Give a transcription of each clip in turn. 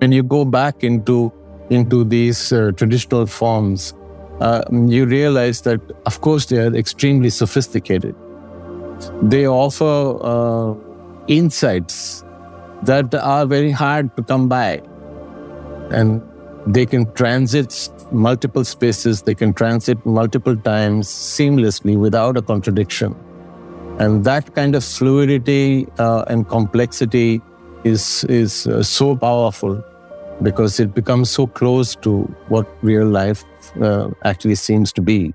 When you go back into these traditional forms, you realize that, of course, they are extremely sophisticated. They offer insights that are very hard to come by. And they can transit multiple spaces, they can transit multiple times seamlessly without a contradiction. And that kind of fluidity and complexity is so powerful because it becomes so close to what real life actually seems to be.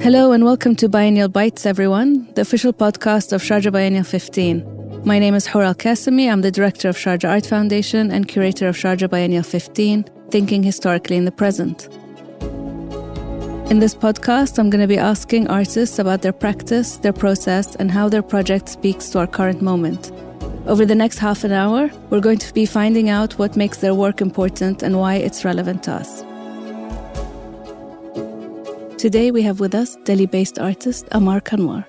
Hello and welcome to Biennial Bites, everyone, the official podcast of Sharjah Biennial 15. My name is Hoor Al Qasimi. I'm the director of Sharjah Art Foundation and curator of Sharjah Biennial 15, Thinking Historically in the Present. In this podcast, I'm going to be asking artists about their practice, their process, and how their project speaks to our current moment. Over the next half an hour, we're going to be finding out what makes their work important and why it's relevant to us. Today we have with us Delhi-based artist Amar Kanwar.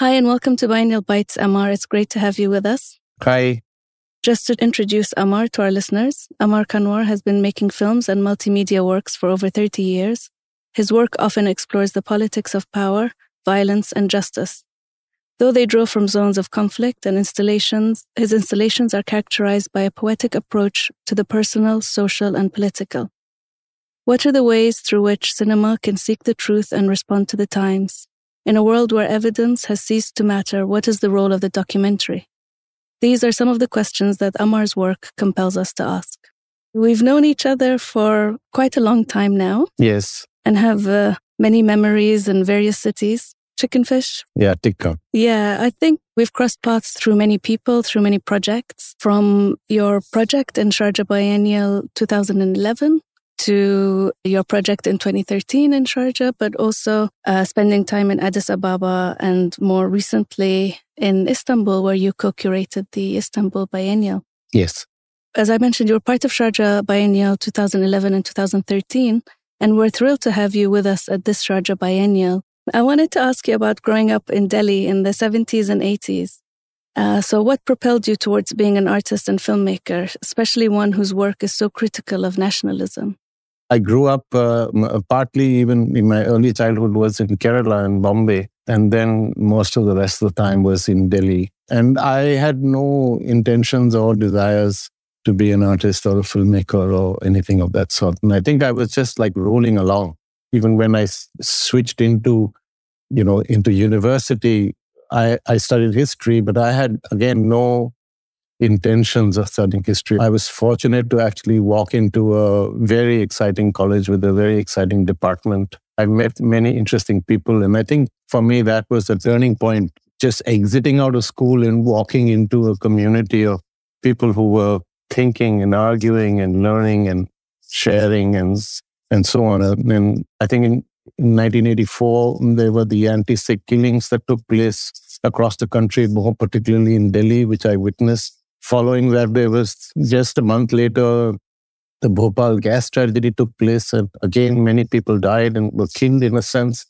Hi and welcome to Biennial Bites, Amar. It's great to have you with us. Hi. Just to introduce Amar to our listeners, Amar Kanwar has been making films and multimedia works for over 30 years. His work often explores the politics of power, violence and justice. Though they draw from zones of conflict and installations, his installations are characterized by a poetic approach to the personal, social, and political. What are the ways through which cinema can seek the truth and respond to the times? In a world where evidence has ceased to matter, what is the role of the documentary? These are some of the questions that Amar's work compels us to ask. We've known each other for quite a long time now. Yes. And have many memories in various cities. Chicken fish? Yeah, tikka. Yeah, I think we've crossed paths through many people, through many projects, from your project in Sharjah Biennial 2011 to your project in 2013 in Sharjah, but also spending time in Addis Ababa and more recently in Istanbul, where you co-curated the Istanbul Biennial. Yes. As I mentioned, you were part of Sharjah Biennial 2011 and 2013, and we're thrilled to have you with us at this Sharjah Biennial. I wanted to ask you about growing up in Delhi in the 70s and 80s. So what propelled you towards being an artist and filmmaker, especially one whose work is so critical of nationalism? I grew up partly even in my early childhood was in Kerala and Bombay, and then most of the rest of the time was in Delhi. And I had no intentions or desires to be an artist or a filmmaker or anything of that sort. And I think I was just like rolling along. Even when I switched into university, I studied history, but I had, again, no intentions of studying history. I was fortunate to actually walk into a very exciting college with a very exciting department. I met many interesting people. And I think for me, that was the turning point, just exiting out of school and walking into a community of people who were thinking and arguing and learning and sharing and so on. And I think in 1984, there were the anti-Sikh killings that took place across the country, more particularly in Delhi, which I witnessed. Following that, there was just a month later, the Bhopal gas tragedy took place. And again, many people died and were killed in a sense.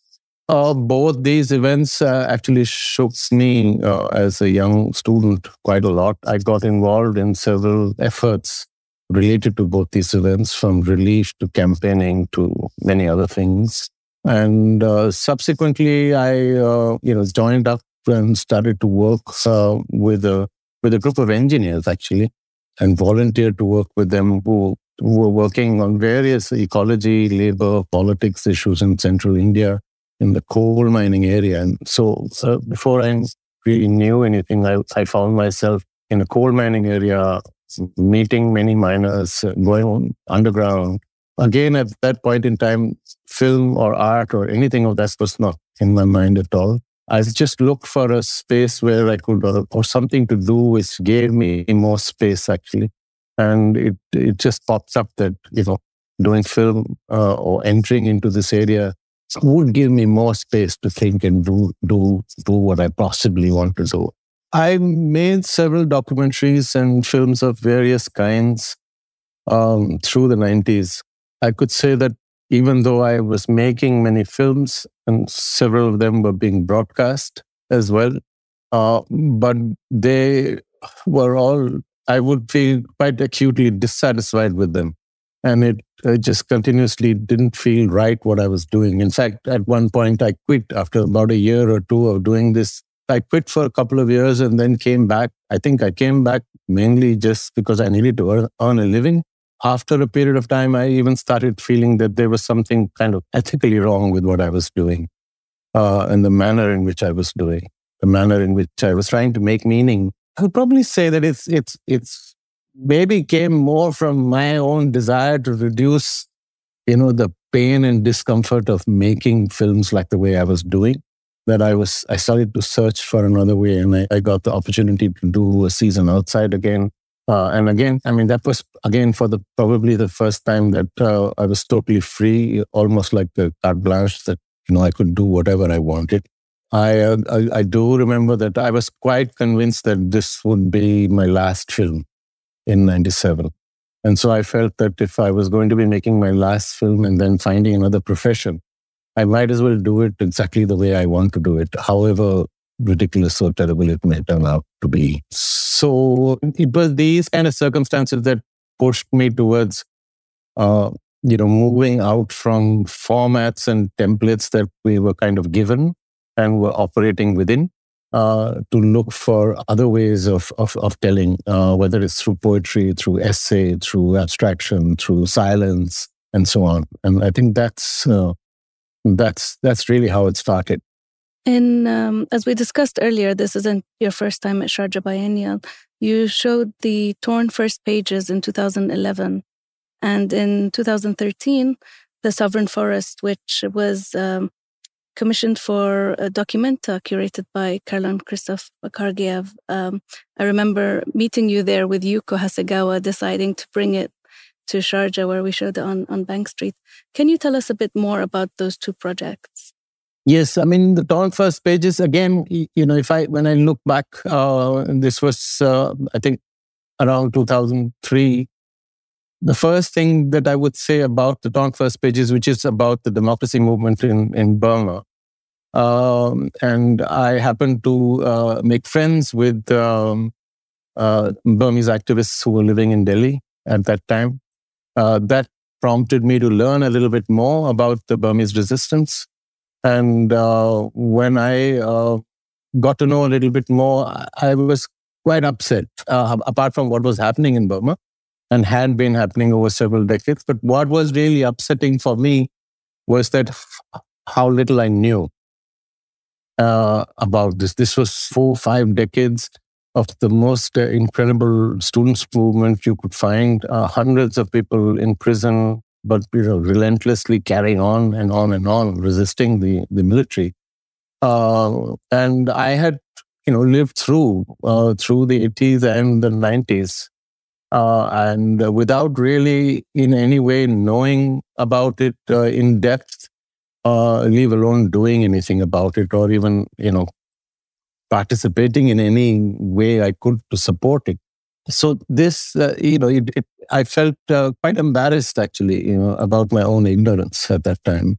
Both these events actually shook me as a young student quite a lot. I got involved in several efforts related to both these events, from relief to campaigning to many other things. And subsequently, I joined up and started to work with a group of engineers, actually, and volunteered to work with them who were working on various ecology, labor, politics issues in central India, in the coal mining area. And so before I really knew anything, I found myself in a coal mining area, meeting many miners, going on underground. Again, at that point in time, film or art or anything of that was not in my mind at all. I just looked for a space where I could, or something to do which gave me more space, actually. And it just popped up that, doing film or entering into this area would give me more space to think and do what I possibly want to do. I made several documentaries and films of various kinds through the 90s. I could say that even though I was making many films and several of them were being broadcast as well. But they were all, I would feel quite acutely dissatisfied with them. And it just continuously didn't feel right what I was doing. In fact, at one point I quit after about a year or two of doing this. I quit for a couple of years and then came back. I think I came back mainly just because I needed to earn a living. After a period of time, I even started feeling that there was something kind of ethically wrong with what I was doing and the manner in which I was doing, the manner in which I was trying to make meaning. I would probably say that it's maybe came more from my own desire to reduce, the pain and discomfort of making films like the way I was doing, that I started to search for another way, and I got the opportunity to do a season outside again. And again, I mean, that was again for probably the first time that I was totally free, almost like the carte blanche that, I could do whatever I wanted. I do remember that I was quite convinced that this would be my last film in 1997. And so I felt that if I was going to be making my last film and then finding another profession, I might as well do it exactly the way I want to do it, however ridiculous or terrible it may turn out to be. So it was these kind of circumstances that pushed me towards, moving out from formats and templates that we were kind of given and were operating within, to look for other ways of telling, whether it's through poetry, through essay, through abstraction, through silence, and so on. And I think that's really how it started. And as we discussed earlier, this isn't your first time at Sharjah Biennial. You showed The Torn First Pages in 2011. And in 2013, The Sovereign Forest, which was commissioned for Documenta, curated by Carolyn Christov-Bakargiev. I remember meeting you there with Yuko Hasegawa, deciding to bring it to Sharjah, where we showed it on Bank Street. Can you tell us a bit more about those two projects? Yes, I mean, The Torn First Pages, again, when I look back, this was, I think, around 2003. The first thing that I would say about The Torn First Pages, which is about the democracy movement in Burma, and I happened to make friends with Burmese activists who were living in Delhi at that time. That prompted me to learn a little bit more about the Burmese resistance. And when I got to know a little bit more, I was quite upset, apart from what was happening in Burma, and had been happening over several decades. But what was really upsetting for me was that how little I knew about this. This was 4 or 5 decades of the most incredible students' movement you could find. Hundreds of people in prison, but relentlessly carrying on and on and on, resisting the military. And I had lived through the 80s and the 90s. And without really in any way knowing about it in depth, leave alone doing anything about it or even, participating in any way I could to support it. So this, I felt quite embarrassed actually, about my own ignorance at that time,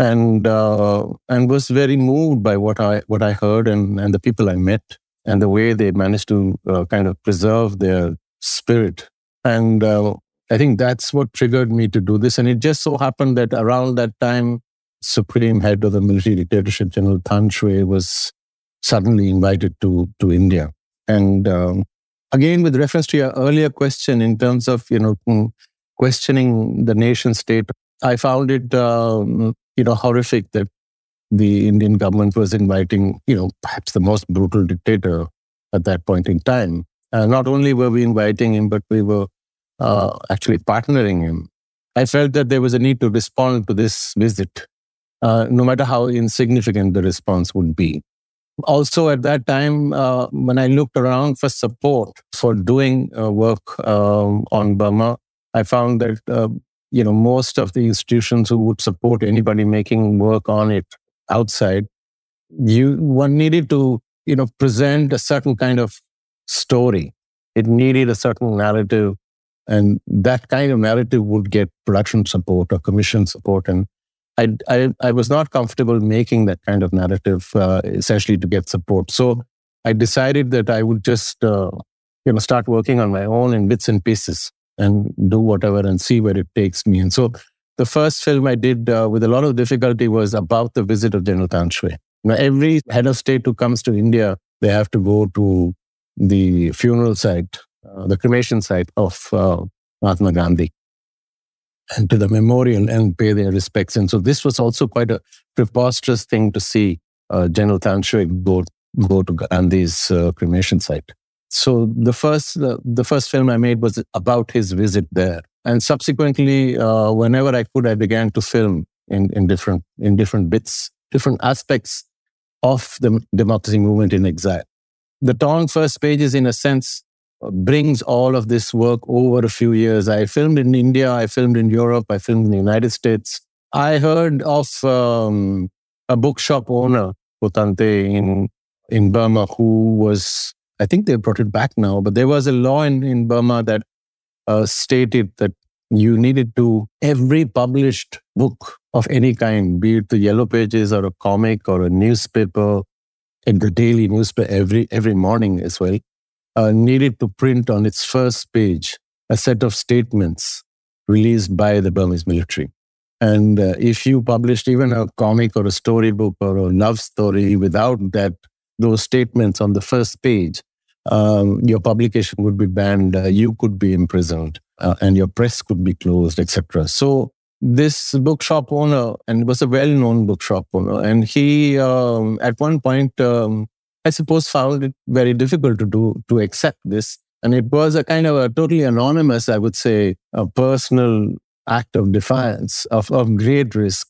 and was very moved by what I heard and the people I met and the way they managed to kind of preserve their spirit. And I think that's what triggered me to do this. And it just so happened that around that time, Supreme Head of the military dictatorship, General Than Shwe, was suddenly invited to India. And again, with reference to your earlier question in terms of, questioning the nation state, I found it, horrific that the Indian government was inviting, perhaps the most brutal dictator at that point in time. Not only were we inviting him, but we were actually partnering him. I felt that there was a need to respond to this visit, no matter how insignificant the response would be. Also, at that time, when I looked around for support for doing work on Burma, I found that most of the institutions who would support anybody making work on it outside, one needed to present a certain kind of story. It needed a certain narrative And that kind of narrative would get production support or commission support. And I was not comfortable making that kind of narrative essentially to get support. So I decided that I would just start working on my own in bits and pieces and do whatever and see where it takes me. And so the first film I did with a lot of difficulty was about the visit of General Than Shwe. Now, every head of state who comes to India, they have to go to the funeral site, the cremation site of Mahatma Gandhi, and to the memorial and pay their respects. And so this was also quite a preposterous thing to see General Than Shwe go to Gandhi's cremation site. So the first film I made was about his visit there. And subsequently, whenever I could, I began to film in different bits, different aspects of the democracy movement in exile. The Torn First Pages, in a sense, brings all of this work over a few years. I filmed in India, I filmed in Europe, I filmed in the United States. I heard of a bookshop owner, Putante, in Burma, who was, I think they brought it back now, but there was a law in Burma that stated that you needed to, every published book of any kind, be it the Yellow Pages or a comic or a newspaper, in the daily newspaper every morning as well, needed to print on its first page a set of statements released by the Burmese military. And if you published even a comic or a storybook or a love story without those statements on the first page, your publication would be banned, you could be imprisoned, and your press could be closed, etc. So this bookshop owner, and it was a well-known bookshop owner, and he, at one point, I suppose, found it very difficult to accept this. And it was a kind of a totally anonymous, I would say, a personal act of defiance, of great risk,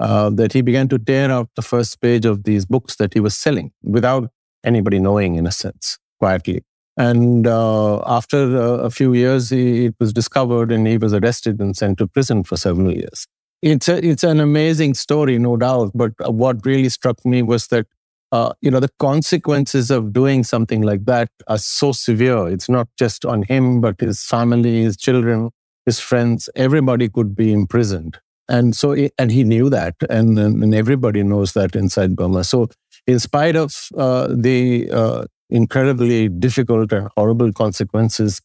that he began to tear out the first page of these books that he was selling without anybody knowing, in a sense, quietly. And after a few years, it was discovered and he was arrested and sent to prison for several years. It's an amazing story, no doubt. But what really struck me was that, the consequences of doing something like that are so severe. It's not just on him, but his family, his children, his friends, everybody could be imprisoned. And so, he knew that, and everybody knows that inside Burma. So in spite of the incredibly difficult and horrible consequences,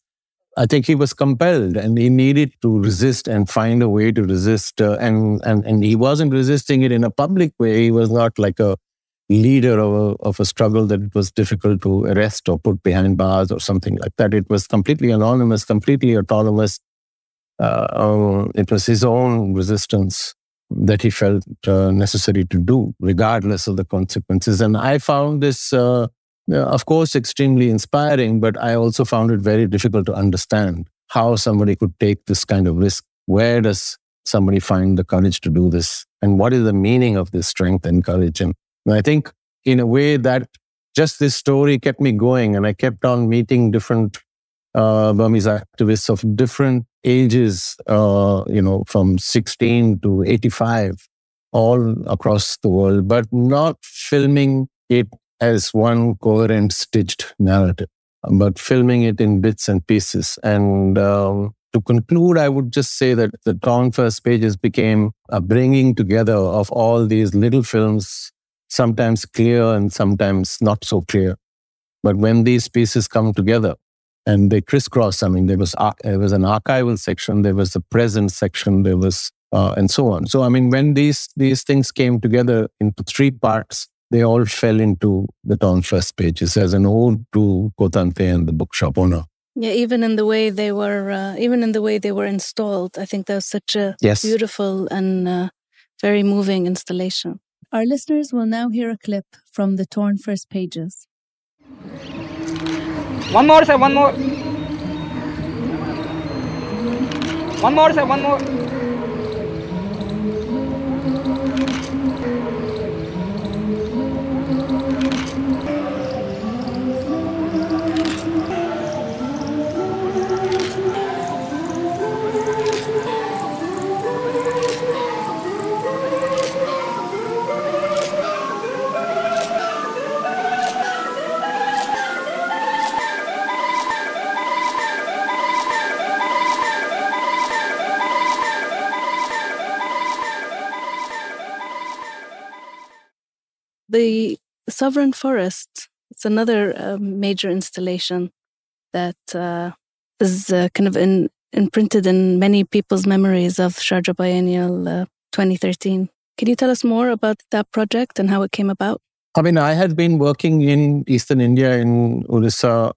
I think he was compelled and he needed to resist and find a way to resist. And he wasn't resisting it in a public way. He was not like a leader of a struggle that it was difficult to arrest or put behind bars or something like that. It was completely anonymous, completely autonomous. It was his own resistance that he felt necessary to do, regardless of the consequences. And I found this, of course, extremely inspiring, but I also found it very difficult to understand how somebody could take this kind of risk. Where does somebody find the courage to do this? And what is the meaning of this strength and courage? And I think, in a way, that just this story kept me going, and I kept on meeting different Burmese activists of different ages, from 16 to 85, all across the world, but not filming it as one coherent, stitched narrative, but filming it in bits and pieces. And to conclude, I would just say that the Torn First Pages became a bringing together of all these little films, sometimes clear and sometimes not so clear. But when these pieces come together and they crisscross, I mean, there was an archival section, there was a present section, there was, and so on. So, I mean, when these things came together into three parts, they all fell into the Torn First Pages as an ode to Putante and the bookshop owner. Yeah, even in the way they were installed, I think that was such a beautiful and very moving installation. Our listeners will now hear a clip from the Torn First Pages. One more, sir, one more. One more, sir, one more. The Sovereign Forest, it's another major installation that is kind of imprinted in many people's memories of Sharjah Biennial 2013. Can you tell us more about that project and how it came about? I mean, I had been working in Eastern India, in Odisha.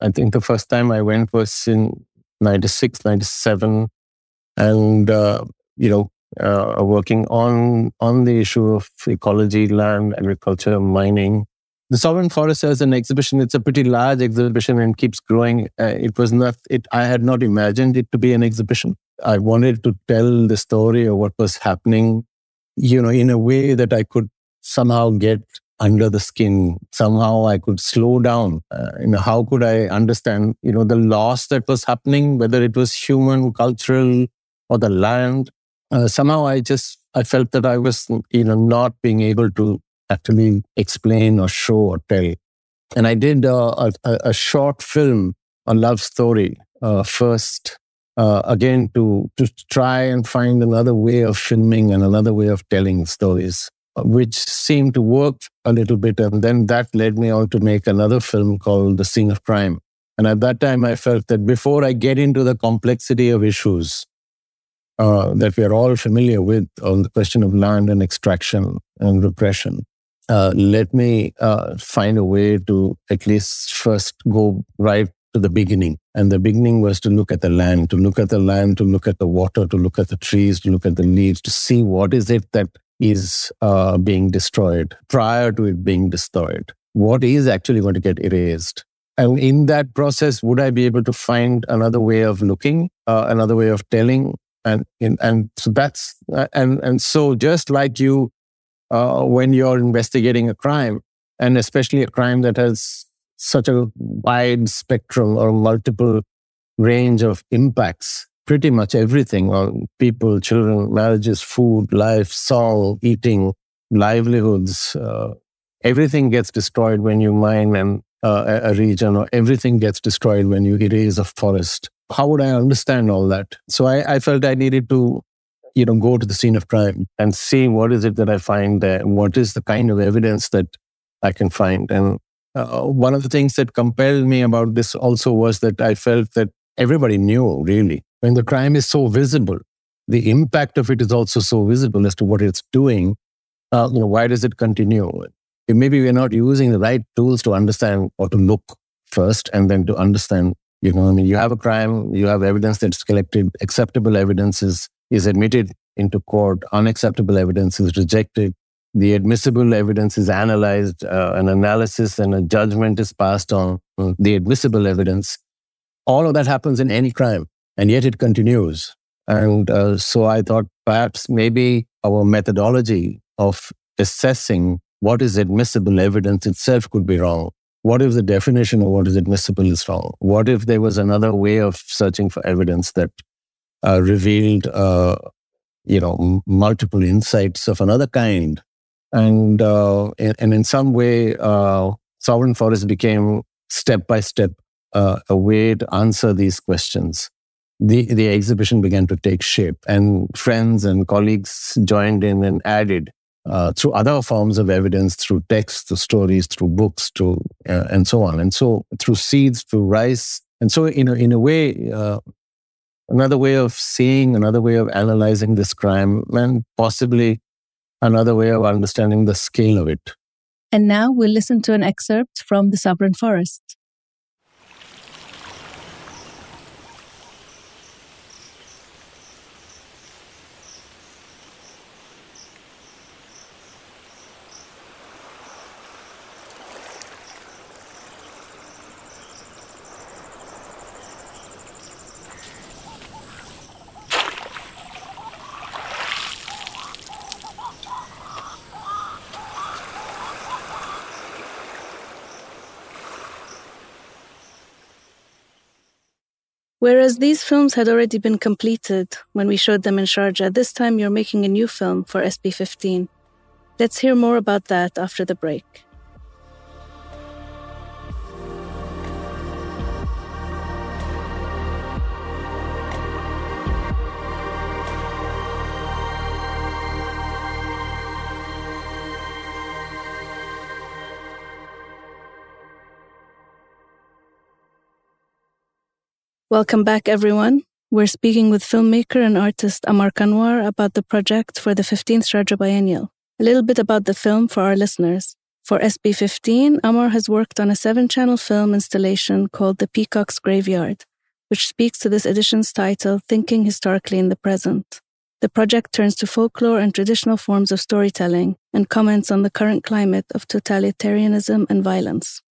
I think the first time I went was in 96, 97. And, working on the issue of ecology, land, agriculture, mining. The Sovereign Forest as an exhibition, it's a pretty large exhibition and keeps growing. I had not imagined it to be an exhibition. I wanted to tell the story of what was happening, in a way that I could somehow get under the skin. Somehow I could slow down. How could I understand, the loss that was happening, whether it was human, cultural, or the land. Somehow I felt that I was, not being able to actually explain or show or tell. And I did a short film, a love story, first. Again, to try and find another way of filming and another way of telling stories, which seemed to work a little bit. And then that led me on to make another film called The Scene of Crime. And at that time, I felt that before I get into the complexity of issues that we are all familiar with on the question of land and extraction and repression, let me find a way to at least first go right to the beginning. And the beginning was to look at the land, to look at the water, to look at the trees, to look at the leaves, to see what is it that is being destroyed prior to it being destroyed. What is actually going to get erased? And in that process, would I be able to find another way of looking, another way of telling? So just like you, when you're investigating a crime, and especially a crime that has such a wide spectrum or multiple range of impacts, pretty much everything on people, children, marriages, food, life, soil, eating, livelihoods, everything gets destroyed when you mine a region, or everything gets destroyed when you erase a forest. How would I understand all that? So I felt I needed to, go to the scene of crime and see what is it that I find there, what is the kind of evidence that I can find. And one of the things that compelled me about this also was that I felt that everybody knew, really. When the crime is so visible, the impact of it is also so visible as to what it's doing. Why does it continue? Maybe we're not using the right tools to understand, or to look first and then to understand. You have a crime, you have evidence that's collected, acceptable evidence is admitted into court, unacceptable evidence is rejected. The admissible evidence is analyzed, an analysis and a judgment is passed on the admissible evidence. All of that happens in any crime, and yet it continues. And so I thought perhaps maybe our methodology of assessing what is admissible evidence itself could be wrong. What if the definition of what is admissible is wrong? What if there was another way of searching for evidence that revealed, multiple insights of another kind? And in some way, Sovereign Forest became step by step a way to answer these questions. The exhibition began to take shape, and friends and colleagues joined in and added through other forms of evidence, through texts, through stories, through books, and so on. And so through seeds, through rice. And so in a way, another way of seeing, another way of analyzing this crime, and possibly another way of understanding the scale of it. And now we'll listen to an excerpt from The Sovereign Forest. Whereas these films had already been completed when we showed them in Sharjah, this time you're making a new film for SB15. Let's hear more about that after the break. Welcome back, everyone. We're speaking with filmmaker and artist Amar Kanwar about the project for the 15th Sharjah Biennial. A little bit about the film for our listeners. For SB15, Amar has worked on a 7-channel film installation called The Peacock's Graveyard, which speaks to this edition's title, Thinking Historically in the Present. The project turns to folklore and traditional forms of storytelling and comments on the current climate of totalitarianism and violence.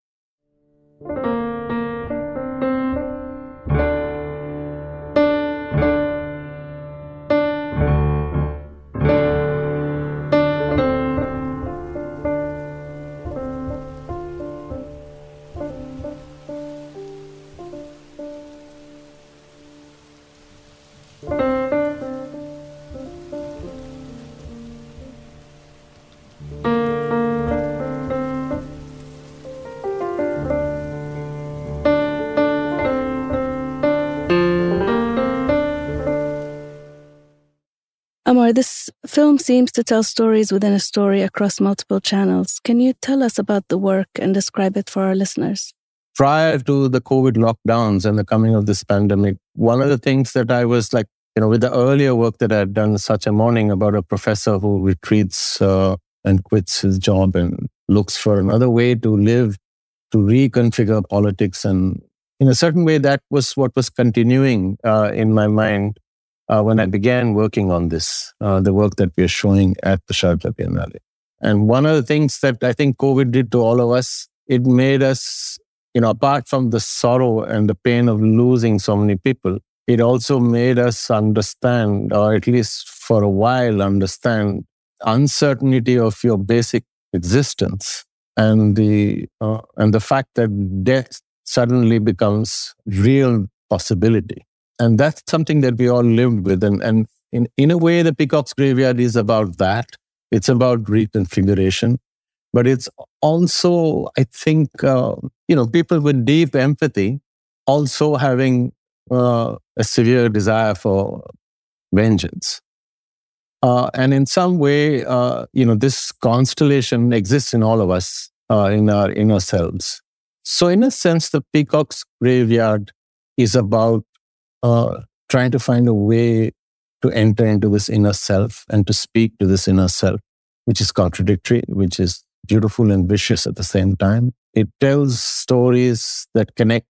Amar, this film seems to tell stories within a story across multiple channels. Can you tell us about the work and describe it for our listeners? Prior to the COVID lockdowns and the coming of this pandemic, one of the things that I was like, with the earlier work that I had done, Such a Morning, about a professor who retreats and quits his job and looks for another way to live, to reconfigure politics. And in a certain way, that was what was continuing in my mind when I began working on this, the work that we are showing at the Sharjah Biennale. And one of the things that I think COVID did to all of us, it made us, apart from the sorrow and the pain of losing so many people, it also made us understand, or at least for a while understand, uncertainty of your basic existence and the fact that death suddenly becomes real possibility. And that's something that we all lived with. And in a way, the Peacock's Graveyard is about that. It's about reconfiguration. But it's also, I think, people with deep empathy also having a severe desire for vengeance. And in some way, this constellation exists in all of us, in ourselves. So in a sense, the Peacock's Graveyard is about trying to find a way to enter into this inner self and to speak to this inner self, which is contradictory, which is beautiful and vicious at the same time. It tells stories that connect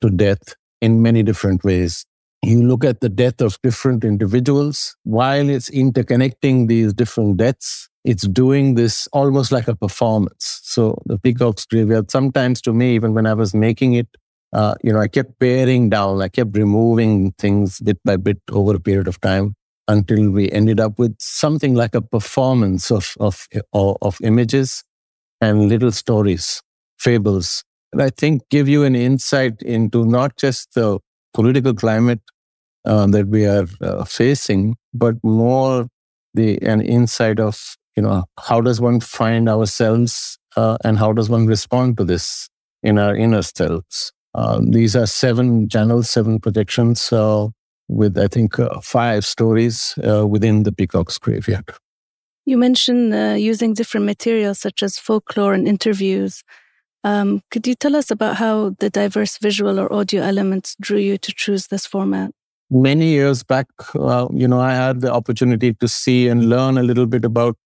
to death in many different ways. You look at the death of different individuals. While it's interconnecting these different deaths, it's doing this almost like a performance. So the Peacock's Graveyard, sometimes to me, even when I was making it, I kept paring down, I kept removing things bit by bit over a period of time until we ended up with something like a performance of images and little stories, fables, that I think give you an insight into not just the political climate that we are facing, but more an insight of, how does one find ourselves and how does one respond to this in our inner selves. These are 7 channels, 7 projections, with, I think, 5 stories within the Peacock's Graveyard. You mentioned using different materials such as folklore and interviews. Could you tell us about how the diverse visual or audio elements drew you to choose this format? Many years back, I had the opportunity to see and learn a little bit about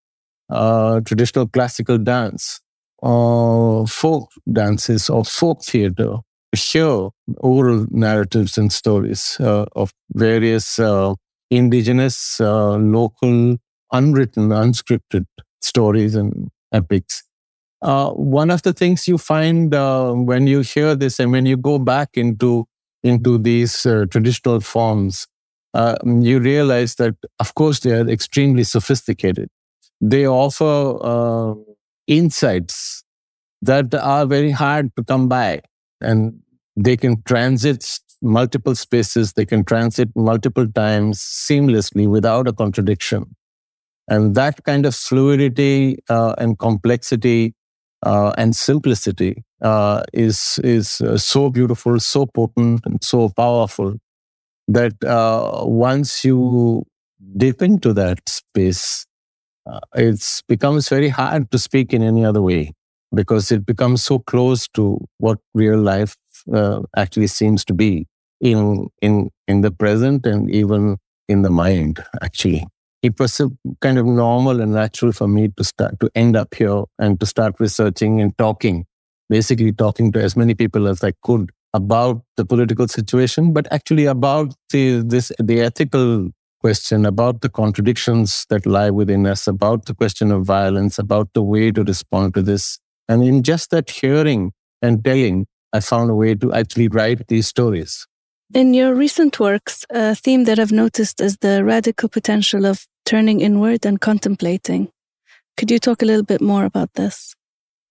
traditional classical dance, folk dances or folk theatre. Here, oral narratives and stories of various indigenous, local, unwritten, unscripted stories and epics. One of the things you find when you hear this and when you go back into these traditional forms, you realize that, of course, they are extremely sophisticated. They offer insights that are very hard to come by. And they can transit multiple spaces, they can transit multiple times seamlessly without a contradiction. And that kind of fluidity and complexity and simplicity is so beautiful, so potent, and so powerful that once you dip into that space, it becomes very hard to speak in any other way, because it becomes so close to what real life actually seems to be. in the present and even in the mind, actually. It was kind of normal and natural for me to start to end up here and to start researching and talking to as many people as I could about the political situation, but actually about the ethical question, about the contradictions that lie within us, about the question of violence, about the way to respond to this. And in just that hearing and telling, I found a way to actually write these stories. In your recent works, a theme that I've noticed is the radical potential of turning inward and contemplating. Could you talk a little bit more about this?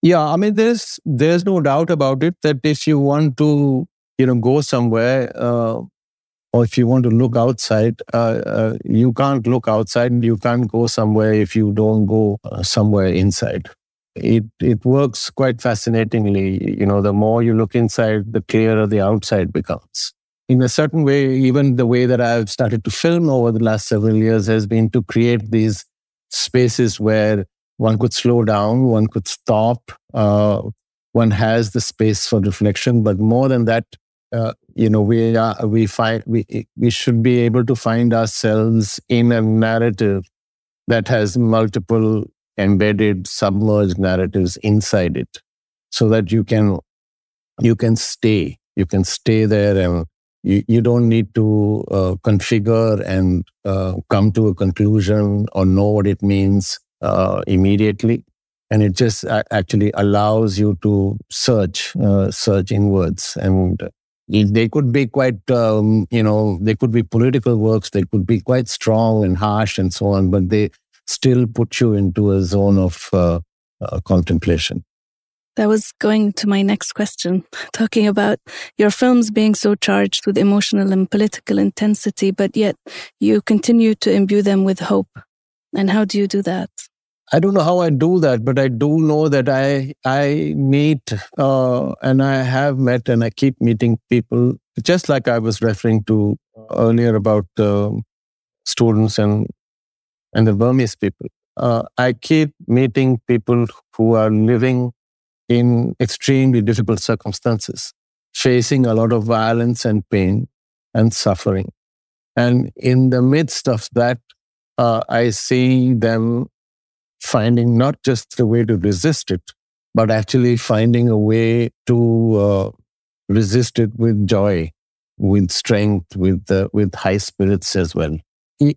Yeah, I mean, there's no doubt about it that if you want to, go somewhere or if you want to look outside, you can't look outside and you can't go somewhere if you don't go somewhere inside. It works quite fascinatingly. The more you look inside, the clearer the outside becomes. In a certain way, even the way that I've started to film over the last several years has been to create these spaces where one could slow down, one could stop, one has the space for reflection. But more than that, we should be able to find ourselves in a narrative that has multiple embedded, submerged narratives inside it, so that you can stay there and. You don't need to configure and come to a conclusion or know what it means immediately. And it just actually allows you to search inwards. And they could be quite, they could be political works, they could be quite strong and harsh and so on, but they still put you into a zone of contemplation. That was going to my next question, talking about your films being so charged with emotional and political intensity, but yet you continue to imbue them with hope. And how do you do that? I don't know how I do that, but I do know that I meet and I have met and I keep meeting people, just like I was referring to earlier about students and the Burmese people. I keep meeting people who are living in extremely difficult circumstances, facing a lot of violence and pain and suffering. And in the midst of that, I see them finding not just a way to resist it, but actually finding a way to resist it with joy, with strength, with high spirits as well.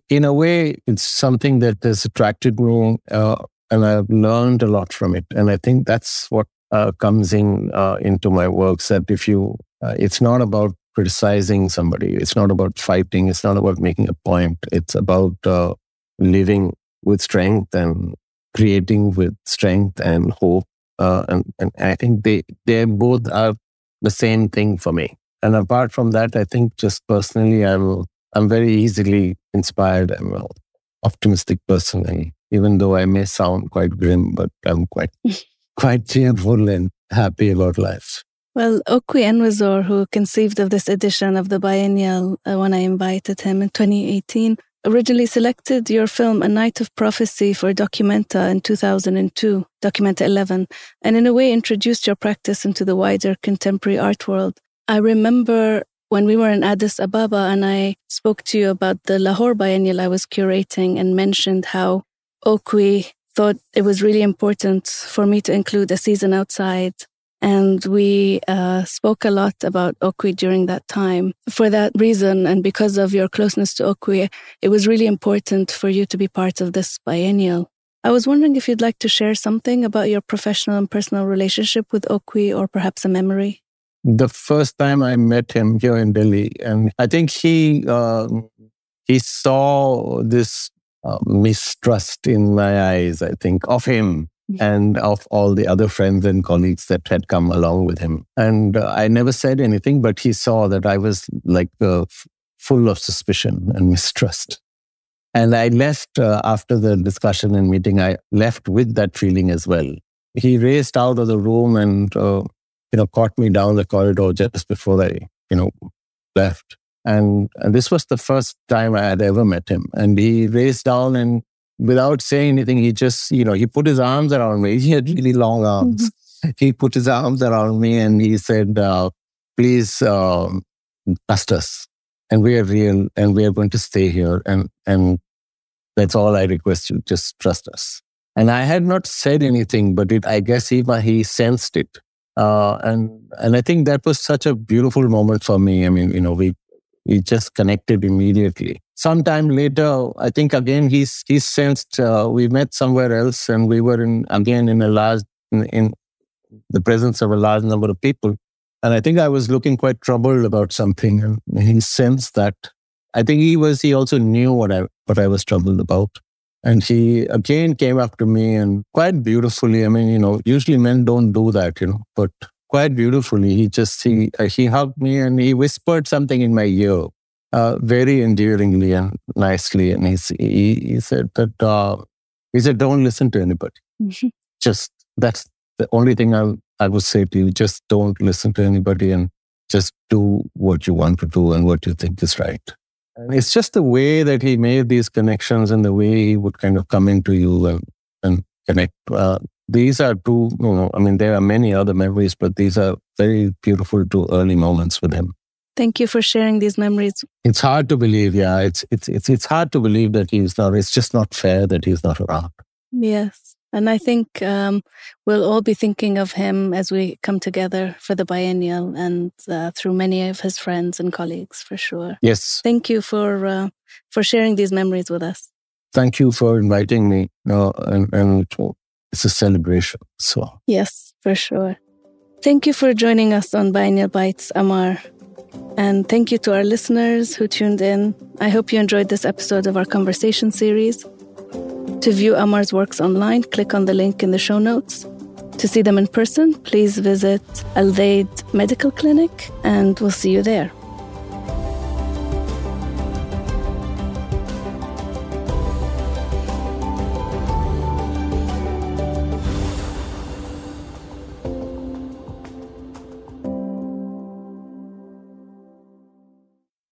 In a way, it's something that has attracted me and I've learned a lot from it. And I think that's what comes in into my works, that if you, it's not about criticizing somebody, it's not about fighting, it's not about making a point, it's about living with strength and creating with strength and hope. And I think they both are the same thing for me. And apart from that, I think just personally, I'm very easily inspired. I'm an optimistic person, and even though I may sound quite grim, but I'm quite cheerful and happy about life. Well, Okwui Enwezor, who conceived of this edition of the Biennial when I invited him in 2018, originally selected your film A Night of Prophecy for Documenta in 2002, Documenta 11, and in a way introduced your practice into the wider contemporary art world. I remember when we were in Addis Ababa and I spoke to you about the Lahore Biennial I was curating and mentioned how Okwui thought it was really important for me to include a season outside. And we spoke a lot about Okwui during that time. For that reason, and because of your closeness to Okwui, it was really important for you to be part of this biennial. I was wondering if you'd like to share something about your professional and personal relationship with Okwui, or perhaps a memory. The first time I met him here in Delhi, and I think he saw this mistrust in my eyes, I think, of him and of all the other friends and colleagues that had come along with him. And I never said anything, but he saw that I was full of suspicion and mistrust. And I left after the discussion and meeting, I left with that feeling as well. He raced out of the room and, caught me down the corridor just before I, left. And this was the first time I had ever met him. And he raced down and without saying anything, he just, he put his arms around me. He had really long arms. He put his arms around me and he said, please, trust us. And we are real and we are going to stay here. And that's all I request you, just trust us. And I had not said anything, but I guess he sensed it. And I think that was such a beautiful moment for me. I mean, you know, we just connected immediately. Sometime later, I think again, he sensed we met somewhere else and we were in the presence of a large number of people. And I think I was looking quite troubled about something, and he sensed that. I think he also knew what I was troubled about. And he again came up to me and quite beautifully, I mean, you know, usually men don't do that, you know, but quite beautifully, he hugged me and he whispered something in my ear, very endearingly and nicely. And he said that, don't listen to anybody. Mm-hmm. Just, that's the only thing I would say to you, just don't listen to anybody and just do what you want to do and what you think is right. And it's just the way that he made these connections and the way he would kind of come into you and connect. These are two, you know, I mean, there are many other memories, but these are very beautiful two early moments with him. Thank you for sharing these memories. It's hard to believe, yeah. It's hard to believe that he's not, it's just not fair that he's not around. Yes. And I think we'll all be thinking of him as we come together for the biennial and through many of his friends and colleagues, for sure. Yes. Thank you for sharing these memories with us. Thank you for inviting me. And it's a celebration. So yes, for sure. Thank you for joining us on Biennial Bites, Amar. And thank you to our listeners who tuned in. I hope you enjoyed this episode of our conversation series. To view Amar's works online, click on the link in the show notes. To see them in person, please visit Al Daid Medical Clinic, and we'll see you there.